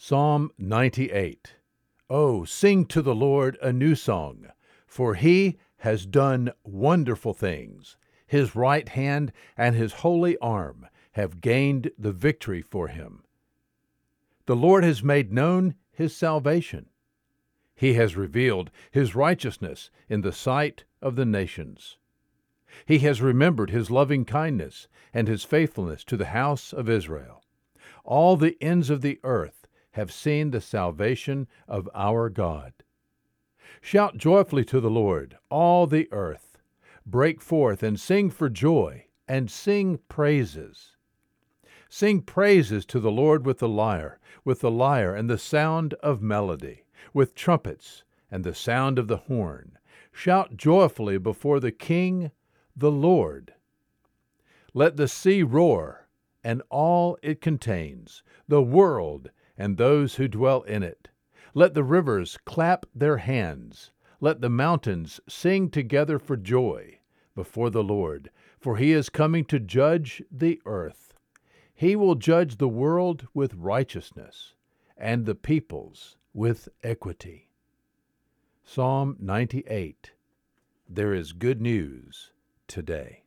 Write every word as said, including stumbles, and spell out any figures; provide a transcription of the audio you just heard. Psalm ninety-eight. Oh, sing to the Lord a new song, for he has done wonderful things. His right hand and his holy arm have gained the victory for him. The Lord has made known his salvation. He has revealed his righteousness in the sight of the nations. He has remembered his loving kindness and his faithfulness to the house of Israel. All the ends of the earth have seen the salvation of our God. Shout joyfully to the Lord, all the earth. Break forth and sing for joy, and sing praises. Sing praises to the Lord with the lyre, with the lyre and the sound of melody, with trumpets and the sound of the horn. Shout joyfully before the King, the Lord. Let the sea roar, and all it contains, the world and those who dwell in it. Let the rivers clap their hands. Let the mountains sing together for joy before the Lord, for he is coming to judge the earth. He will judge the world with righteousness, and the peoples with equity. Psalm ninety-eight. There is good news today.